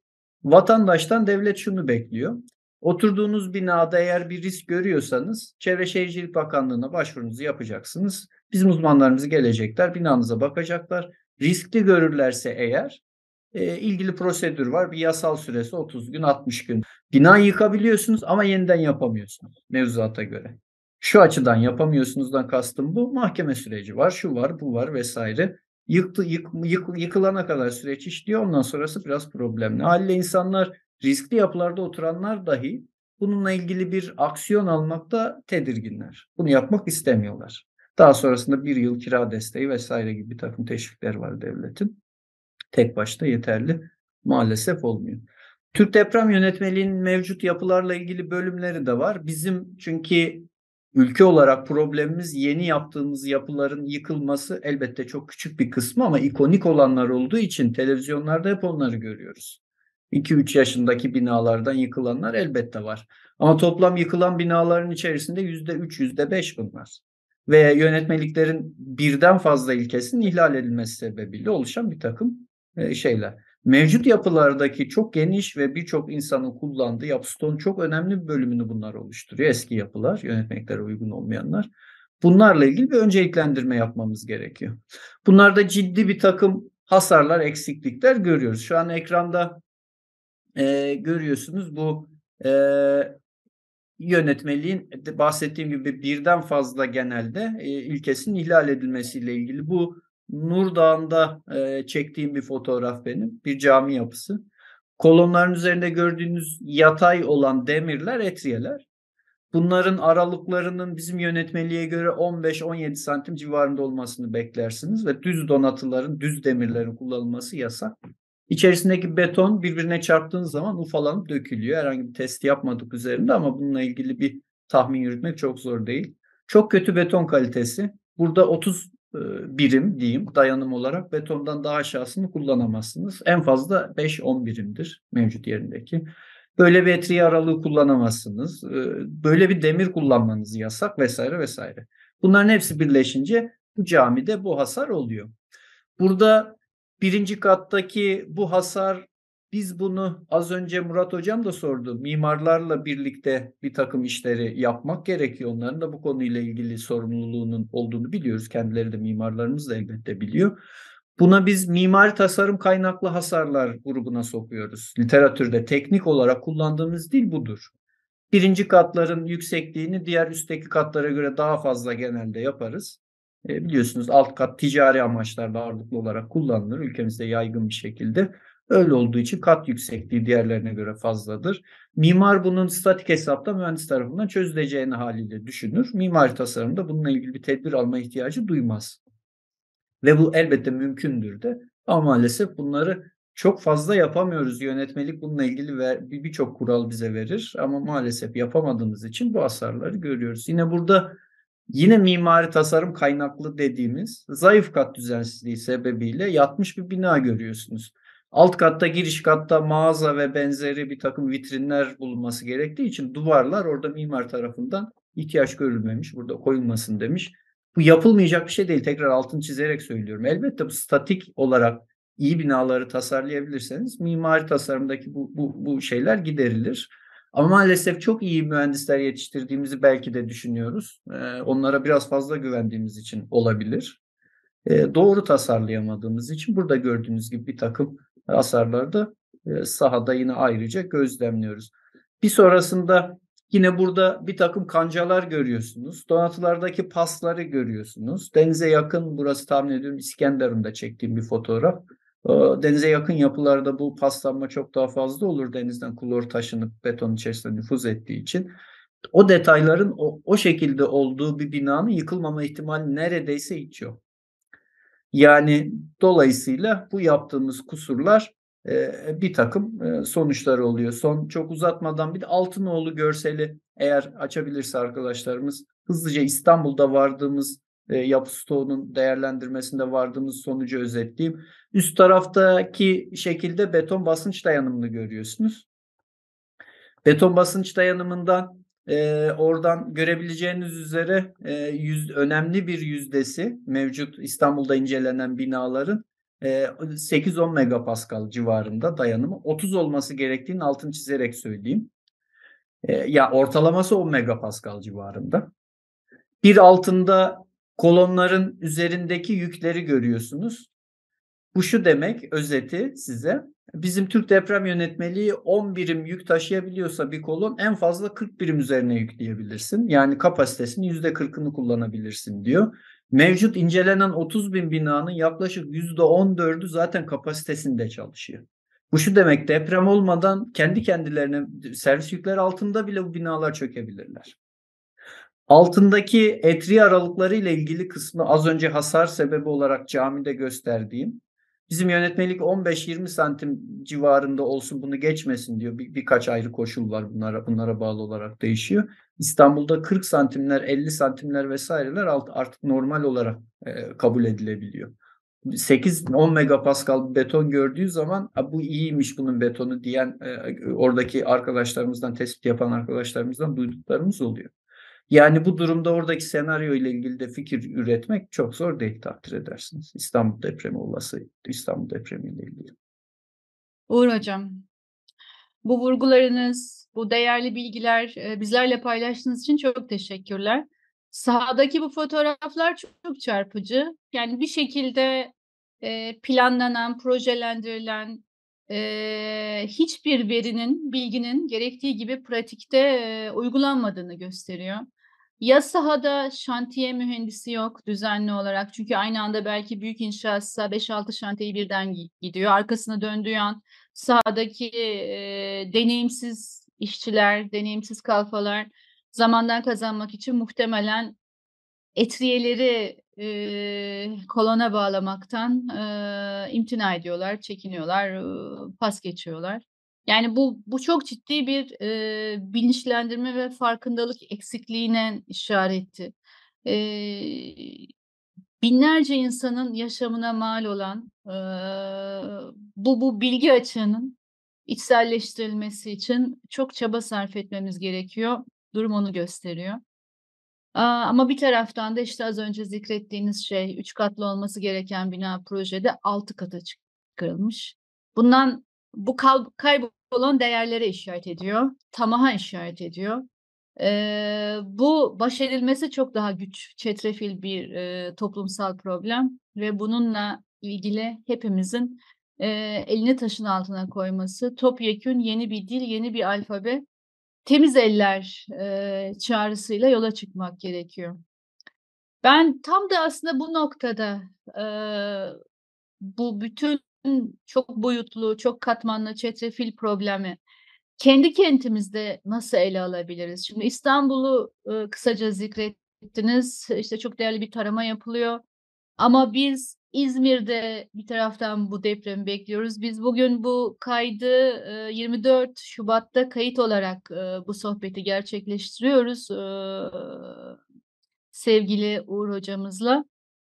Vatandaştan devlet şunu bekliyor. Oturduğunuz binada eğer bir risk görüyorsanız Çevre Şehircilik Bakanlığı'na başvurunuzu yapacaksınız. Bizim uzmanlarımız gelecekler, binanıza bakacaklar. Riskli görürlerse eğer e, ilgili prosedür var. Bir yasal süresi otuz gün, altmış gün. Binayı yıkabiliyorsunuz ama yeniden yapamıyorsunuz mevzuata göre. Şu açıdan yapamıyorsunuzdan kastım bu. Mahkeme süreci var, şu var, bu var vesaire. Yıktı, yık, yık, yıkılana kadar süreç işliyor. Ondan sonrası biraz problemli. Haliyle insanlar, riskli yapılarda oturanlar dahi bununla ilgili bir aksiyon almakta tedirginler. Bunu yapmak istemiyorlar. Daha sonrasında bir yıl kira desteği vesaire gibi bir takım teşvikler var devletin. Tek başta yeterli maalesef olmuyor. Türk Deprem Yönetmeliği'nin mevcut yapılarla ilgili bölümleri de var. Bizim çünkü ülke olarak problemimiz yeni yaptığımız yapıların yıkılması, elbette çok küçük bir kısmı ama ikonik olanlar olduğu için televizyonlarda hep onları görüyoruz. iki üç yaşındaki binalardan yıkılanlar elbette var. Ama toplam yıkılan binaların içerisinde yüzde üç, yüzde beş bunlar. Ve yönetmeliklerin birden fazla ilkesinin ihlal edilmesi sebebiyle oluşan bir takım şeyler. Mevcut yapılardaki çok geniş ve birçok insanın kullandığı yapı stoğunun çok önemli bir bölümünü bunlar oluşturuyor. Eski yapılar, yönetmeliklere uygun olmayanlar. Bunlarla ilgili bir önceliklendirme yapmamız gerekiyor. Bunlarda ciddi bir takım hasarlar, eksiklikler görüyoruz. Şu an ekranda E, görüyorsunuz bu e, yönetmeliğin bahsettiğim gibi birden fazla genelde e, ilkesinin ihlal edilmesiyle ilgili. Bu Nurdağı'nda e, çektiğim bir fotoğraf benim. Bir cami yapısı. Kolonların üzerinde gördüğünüz yatay olan demirler, etriyeler. Bunların aralıklarının bizim yönetmeliğe göre on beş on yedi santim civarında olmasını beklersiniz ve düz donatıların, düz demirlerin kullanılması yasak. İçerisindeki beton birbirine çarptığınız zaman ufalanıp dökülüyor. Herhangi bir test yapmadık üzerinde ama bununla ilgili bir tahmin yürütmek çok zor değil. Çok kötü beton kalitesi. Burada otuz birim diyeyim dayanım olarak betondan daha aşağısını kullanamazsınız. En fazla beş on birimdir mevcut yerindeki. Böyle bir etriye aralığı kullanamazsınız. Böyle bir demir kullanmanız yasak vesaire vesaire. Bunların hepsi birleşince bu camide bu hasar oluyor. Burada birinci kattaki bu hasar, biz bunu az önce Murat Hocam da sordu. Mimarlarla birlikte bir takım işleri yapmak gerekiyor. Onların da bu konuyla ilgili sorumluluğunun olduğunu biliyoruz. Kendileri de, mimarlarımız da elbette biliyor. Buna biz mimari tasarım kaynaklı hasarlar grubuna sokuyoruz. Literatürde teknik olarak kullandığımız dil budur. Birinci katların yüksekliğini diğer üstteki katlara göre daha fazla genelde yaparız. E, biliyorsunuz alt kat ticari amaçlarla ağırlıklı olarak kullanılır. Ülkemizde yaygın bir şekilde. Öyle olduğu için kat yüksekliği diğerlerine göre fazladır. Mimar bunun statik hesapta mühendis tarafından çözüleceğini haliyle düşünür. Mimari tasarımda bununla ilgili bir tedbir alma ihtiyacı duymaz. Ve bu elbette mümkündür de. Ama maalesef bunları çok fazla yapamıyoruz. Yönetmelik bununla ilgili birçok kural bize verir. Ama maalesef yapamadığımız için bu hasarları görüyoruz. Yine burada yine mimari tasarım kaynaklı dediğimiz zayıf kat düzensizliği sebebiyle yatmış bir bina görüyorsunuz. Alt katta, giriş katta mağaza ve benzeri bir takım vitrinler bulunması gerektiği için duvarlar orada mimar tarafından ihtiyaç görülmemiş. Burada koyulmasın demiş. Bu yapılmayacak bir şey değil. Tekrar altını çizerek söylüyorum. Elbette bu statik olarak iyi binaları tasarlayabilirseniz mimari tasarımdaki bu, bu, bu şeyler giderilir. Ama maalesef çok iyi mühendisler yetiştirdiğimizi belki de düşünüyoruz. Ee, onlara biraz fazla güvendiğimiz için olabilir. Ee, doğru tasarlayamadığımız için burada gördüğünüz gibi bir takım hasarları da e, sahada yine ayrıca gözlemliyoruz. Bir sonrasında yine burada bir takım kancalar görüyorsunuz. Donatılardaki pasları görüyorsunuz. Denize yakın, burası tahmin ediyorum İskenderun'da çektiğim bir fotoğraf. E, denize yakın yapılarda bu paslanma çok daha fazla olur. Denizden klor taşını beton içerisinde nüfuz ettiği için. O detayların o, o şekilde olduğu bir binanın yıkılmama ihtimali neredeyse hiç yok. Yani dolayısıyla bu yaptığımız kusurlar e, bir takım e, sonuçları oluyor. Son çok uzatmadan bir de Altınoğlu görseli eğer açabilirse arkadaşlarımız hızlıca İstanbul'da vardığımız e, yapı stoğunun değerlendirmesinde vardığımız sonucu özetleyeyim. Üst taraftaki şekilde beton basınç dayanımını görüyorsunuz. Beton basınç dayanımından Ee, oradan görebileceğiniz üzere e, yüz, önemli bir yüzdesi mevcut İstanbul'da incelenen binaların e, sekiz on megapascal civarında dayanımı. otuz olması gerektiğini altını çizerek söyleyeyim. E, ya ortalaması on megapascal civarında. Bir altında kolonların üzerindeki yükleri görüyorsunuz. Bu şu demek özeti size. Bizim Türk Deprem Yönetmeliği on birim yük taşıyabiliyorsa bir kolon en fazla kırk birim üzerine yükleyebilirsin. Yani kapasitesinin yüzde kırkını kullanabilirsin diyor. Mevcut incelenen otuz bin binanın yaklaşık yüzde on dördü zaten kapasitesinde çalışıyor. Bu şu demek deprem olmadan kendi kendilerine servis yükleri altında bile bu binalar çökebilirler. Altındaki etri aralıkları ile ilgili kısmı az önce hasar sebebi olarak camide gösterdiğim. Bizim yönetmelik on beş yirmi santim civarında olsun bunu geçmesin diyor. Bir, birkaç ayrı koşul var bunlara bunlara bağlı olarak değişiyor. İstanbul'da kırk santimler, elli santimler vesaireler artık normal olarak e, kabul edilebiliyor. sekiz on megapascal beton gördüğü zaman bu iyiymiş bunun betonu diyen e, oradaki arkadaşlarımızdan, tespit yapan arkadaşlarımızdan duyduklarımız oluyor. Yani bu durumda oradaki senaryo ile ilgili de fikir üretmek çok zor değil takdir edersiniz. İstanbul depremi olası, İstanbul depremi ile ilgili. Uğur Hocam, bu vurgularınız, bu değerli bilgiler bizlerle paylaştığınız için çok teşekkürler. Sahadaki bu fotoğraflar çok çarpıcı. Yani bir şekilde planlanan, projelendirilen, Ee, hiçbir verinin, bilginin gerektiği gibi pratikte e, uygulanmadığını gösteriyor. Ya sahada şantiye mühendisi yok düzenli olarak. Çünkü aynı anda belki büyük inşaatsa beş altı şantiye birden gidiyor. Arkasına döndüğü an sahadaki e, deneyimsiz işçiler, deneyimsiz kalfalar zamandan kazanmak için muhtemelen etriyeleri E, kolona bağlamaktan e, imtina ediyorlar, çekiniyorlar, e, pas geçiyorlar. Yani bu bu çok ciddi bir e, bilinçlendirme ve farkındalık eksikliğine işaretti. E, binlerce insanın yaşamına mal olan e, bu bu bilgi açığının içselleştirilmesi için çok çaba sarf etmemiz gerekiyor. Durum onu gösteriyor. Ama bir taraftan da işte az önce zikrettiğiniz şey üç katlı olması gereken bina projede altı kata çıkarılmış. Bundan bu kaybolan değerlere işaret ediyor. Tamaha işaret ediyor. Ee, bu baş edilmesi çok daha güç, çetrefil bir e, toplumsal problem ve bununla ilgili hepimizin e, elini taşın altına koyması, topyekün yeni bir dil, yeni bir alfabe temiz eller e, çağrısıyla yola çıkmak gerekiyor. Ben tam da aslında bu noktada e, bu bütün çok boyutlu, çok katmanlı çetrefil problemi kendi kentimizde nasıl ele alabiliriz? Şimdi İstanbul'u e, kısaca zikrettiniz. İşte çok değerli bir tarama yapılıyor. Ama biz İzmir'de bir taraftan bu depremi bekliyoruz. Biz bugün bu kaydı e, yirmi dört Şubat'ta kayıt olarak e, bu sohbeti gerçekleştiriyoruz. E, sevgili Uğur hocamızla.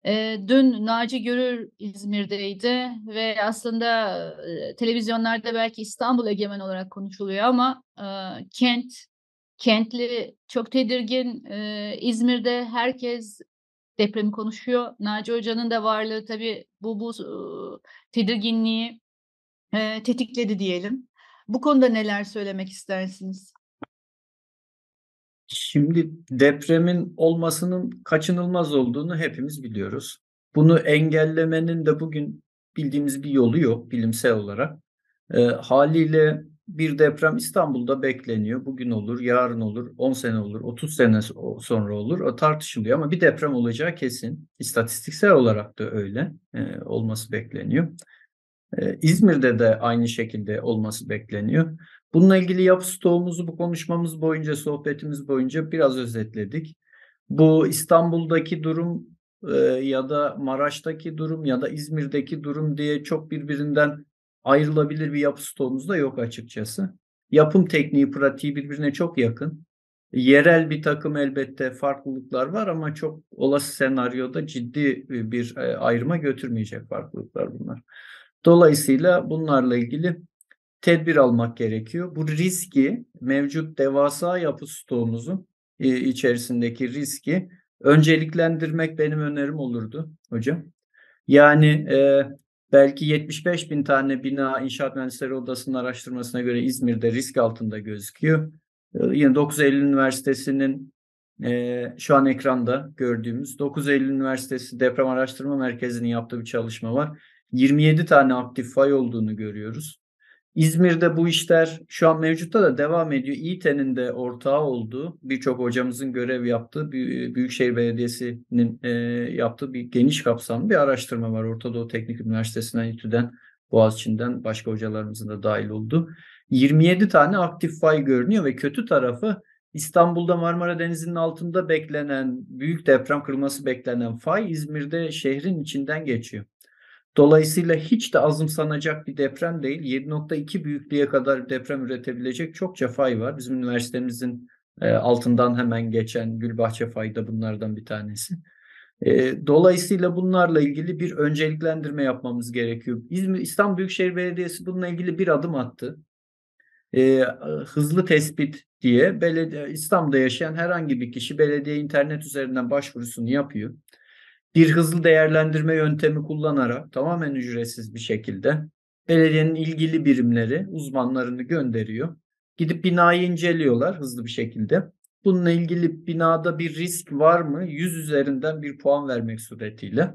E, dün Naci Görür İzmir'deydi ve aslında e, televizyonlarda belki İstanbul egemen olarak konuşuluyor ama e, kent, kentli çok tedirgin. E, İzmir'de herkes depremi konuşuyor. Naci Hoca'nın da varlığı tabii bu, bu tedirginliği e, tetikledi diyelim. Bu konuda neler söylemek istersiniz? Şimdi depremin olmasının kaçınılmaz olduğunu hepimiz biliyoruz. Bunu engellemenin de bugün bildiğimiz bir yolu yok bilimsel olarak. E, haliyle bir deprem İstanbul'da bekleniyor. Bugün olur, yarın olur, on sene olur, otuz sene sonra olur. O tartışılıyor ama bir deprem olacağı kesin. İstatistiksel olarak da öyle e, olması bekleniyor. E, İzmir'de de aynı şekilde olması bekleniyor. Bununla ilgili yapı stoğumuzu bu konuşmamız boyunca, sohbetimiz boyunca biraz özetledik. Bu İstanbul'daki durum e, ya da Maraş'taki durum ya da İzmir'deki durum diye çok birbirinden ayrılabilir bir yapı stoğumuz da yok açıkçası. Yapım tekniği, pratiği birbirine çok yakın. Yerel bir takım elbette farklılıklar var ama çok olası senaryoda ciddi bir ayrıma götürmeyecek farklılıklar bunlar. Dolayısıyla bunlarla ilgili tedbir almak gerekiyor. Bu riski, mevcut devasa yapı stoğumuzun içerisindeki riski önceliklendirmek benim önerim olurdu hocam. Yani e, belki yetmiş beş bin tane bina İnşaat Mühendisleri Odası'nın araştırmasına göre İzmir'de risk altında gözüküyor. Yine dokuz Eylül Üniversitesi'nin e, şu an ekranda gördüğümüz dokuz Eylül Üniversitesi Deprem Araştırma Merkezi'nin yaptığı bir çalışma var. yirmi yedi tane aktif fay olduğunu görüyoruz. İzmir'de bu işler şu an mevcutta da devam ediyor. İİTE'nin de ortağı olduğu, birçok hocamızın görev yaptığı, Büyükşehir Belediyesi'nin e, yaptığı bir geniş kapsamlı bir araştırma var. Ortadoğu Teknik Üniversitesi'nden, İTÜ'den, Boğaziçi'nden başka hocalarımızın da dahil olduğu. yirmi yedi tane aktif fay görünüyor ve kötü tarafı İstanbul'da Marmara Denizi'nin altında beklenen, büyük deprem kırılması beklenen fay İzmir'de şehrin içinden geçiyor. Dolayısıyla hiç de azımsanacak bir deprem değil. yedi nokta iki büyüklüğe kadar deprem üretebilecek çokça fay var. Bizim üniversitemizin altından hemen geçen Gölbaşı fayı da bunlardan bir tanesi. Dolayısıyla bunlarla ilgili bir önceliklendirme yapmamız gerekiyor. İzmir, İstanbul Büyükşehir Belediyesi bununla ilgili bir adım attı. Hızlı tespit diye belediye, İstanbul'da yaşayan herhangi bir kişi belediye internet üzerinden başvurusunu yapıyor. Bir hızlı değerlendirme yöntemi kullanarak tamamen ücretsiz bir şekilde belediyenin ilgili birimleri, uzmanlarını gönderiyor. Gidip binayı inceliyorlar hızlı bir şekilde. Bununla ilgili binada bir risk var mı? yüz üzerinden bir puan vermek suretiyle.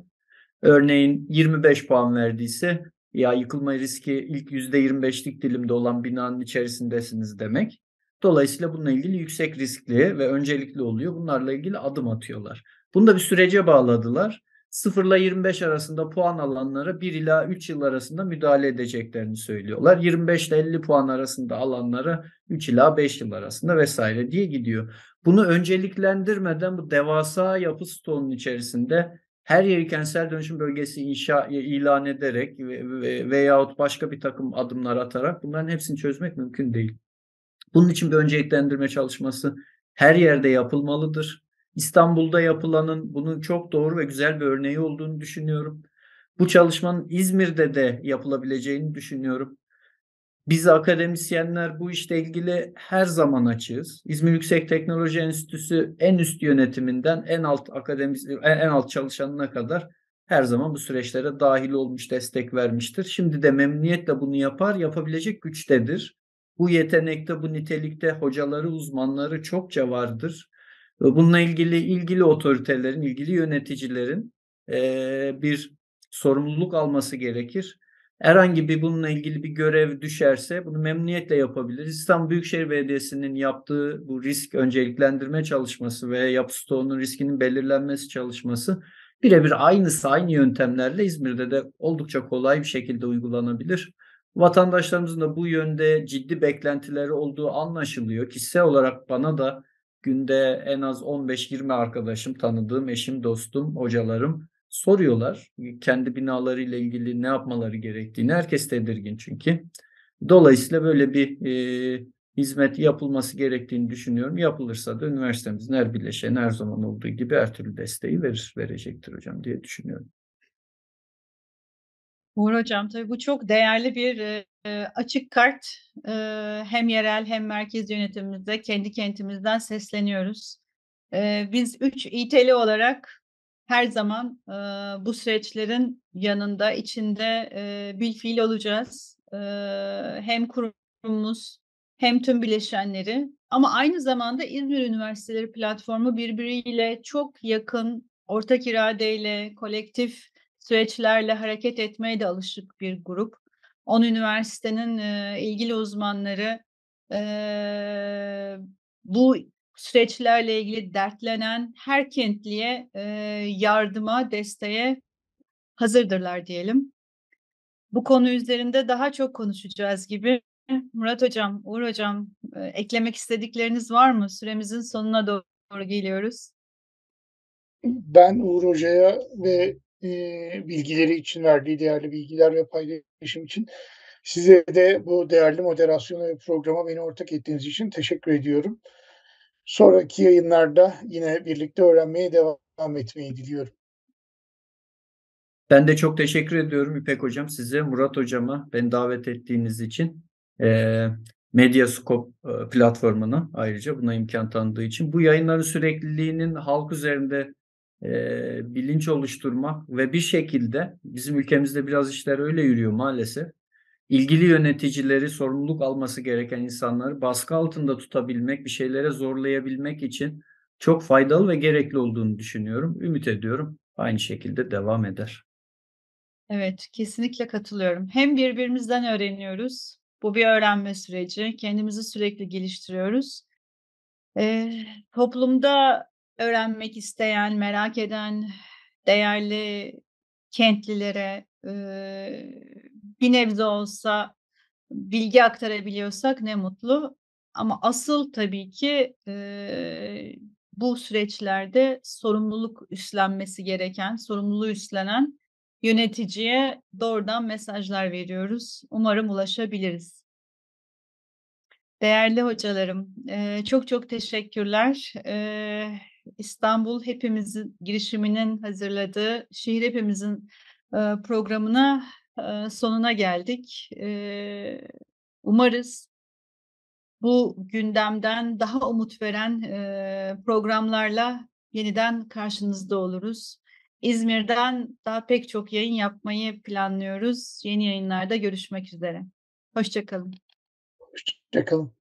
Örneğin yirmi beş puan verdiyse ya yıkılma riski ilk yüzde yirmi beşlik dilimde olan binanın içerisindesiniz demek. Dolayısıyla bununla ilgili yüksek riskli ve öncelikli oluyor. Bunlarla ilgili adım atıyorlar. Bunu da bir sürece bağladılar. sıfır ile yirmi beş arasında puan alanlara bir ila üç yıl arasında müdahale edeceklerini söylüyorlar. yirmi beş ile elli puan arasında alanlara üç ila beş yıl arasında vesaire diye gidiyor. Bunu önceliklendirmeden bu devasa yapı stoğunun içerisinde her yeri kentsel dönüşüm bölgesi inşa ilan ederek veyahut başka bir takım adımlar atarak bunların hepsini çözmek mümkün değil. Bunun için bir önceliklendirme çalışması her yerde yapılmalıdır. İstanbul'da yapılanın bunun çok doğru ve güzel bir örneği olduğunu düşünüyorum. Bu çalışmanın İzmir'de de yapılabileceğini düşünüyorum. Biz akademisyenler bu işle ilgili her zaman açığız. İzmir Yüksek Teknoloji Enstitüsü en üst yönetiminden en alt akademis en alt çalışanına kadar her zaman bu süreçlere dahil olmuş, destek vermiştir. Şimdi de memnuniyetle bunu yapar, yapabilecek güçtedir. Bu yetenekte, bu nitelikte hocaları, uzmanları çokça vardır. Bununla ilgili ilgili otoritelerin, ilgili yöneticilerin e, bir sorumluluk alması gerekir. Herhangi bir bununla ilgili bir görev düşerse bunu memnuniyetle yapabiliriz. İstanbul Büyükşehir Belediyesi'nin yaptığı bu risk önceliklendirme çalışması ve yapı stoğunun riskinin belirlenmesi çalışması birebir aynısı, aynı yöntemlerle İzmir'de de oldukça kolay bir şekilde uygulanabilir. Vatandaşlarımızın da bu yönde ciddi beklentileri olduğu anlaşılıyor. Kişisel olarak bana da günde en az on beş yirmi arkadaşım, tanıdığım, eşim, dostum, hocalarım soruyorlar. Kendi binalarıyla ilgili ne yapmaları gerektiğini. Herkes tedirgin çünkü. Dolayısıyla böyle bir e, hizmet yapılması gerektiğini düşünüyorum. Yapılırsa da üniversitemizin her bileşeni her zaman olduğu gibi her türlü desteği verir, verecektir hocam diye düşünüyorum. Uğur Hocam, tabii bu çok değerli bir e, açık kart. E, hem yerel hem merkez yönetimimizde kendi kentimizden sesleniyoruz. E, biz üç İT'li olarak her zaman e, bu süreçlerin yanında, içinde e, bilfiil olacağız. E, hem kurumumuz hem tüm bileşenleri, ama aynı zamanda İzmir Üniversiteleri platformu birbiriyle çok yakın, ortak iradeyle, kolektif süreçlerle hareket etmeye de alışık bir grup. on üniversitenin e, ilgili uzmanları, e, bu süreçlerle ilgili dertlenen her kentliye e, yardıma, desteğe hazırdırlar diyelim. Bu konu üzerinde daha çok konuşacağız gibi. Murat Hocam, Uğur Hocam, e, eklemek istedikleriniz var mı? Süremizin sonuna doğru geliyoruz. Ben Uğur Hoca'ya ve bilgileri için, verdiği değerli bilgiler ve paylaşım için size de bu değerli moderasyona ve programa beni ortak ettiğiniz için teşekkür ediyorum. Sonraki yayınlarda yine birlikte öğrenmeye devam etmeyi diliyorum. Ben de çok teşekkür ediyorum İpek Hocam, size, Murat Hocama, beni davet ettiğiniz için, e, Medyascope platformuna ayrıca buna imkan tanıdığı için. Bu yayınların sürekliliğinin halk üzerinde E, bilinç oluşturmak ve bir şekilde bizim ülkemizde biraz işler öyle yürüyor maalesef. İlgili yöneticileri, sorumluluk alması gereken insanları baskı altında tutabilmek, bir şeylere zorlayabilmek için çok faydalı ve gerekli olduğunu düşünüyorum. Ümit ediyorum aynı şekilde devam eder. Evet, kesinlikle katılıyorum. Hem birbirimizden öğreniyoruz. Bu bir öğrenme süreci. Kendimizi sürekli geliştiriyoruz. E, toplumda öğrenmek isteyen, merak eden değerli kentlilere e, bir nebze olsa bilgi aktarabiliyorsak ne mutlu. Ama asıl tabii ki e, bu süreçlerde sorumluluk üstlenmesi gereken, sorumluluğu üstlenen yöneticiye doğrudan mesajlar veriyoruz. Umarım ulaşabiliriz. Değerli hocalarım, e, çok çok teşekkürler. E, İstanbul Hepimizin girişiminin hazırladığı Şehir Hepimizin programına sonuna geldik. Umarız bu gündemden daha umut veren programlarla yeniden karşınızda oluruz. İzmir'den daha pek çok yayın yapmayı planlıyoruz. Yeni yayınlarda görüşmek üzere. Hoşça kalın. Hoşça kalın.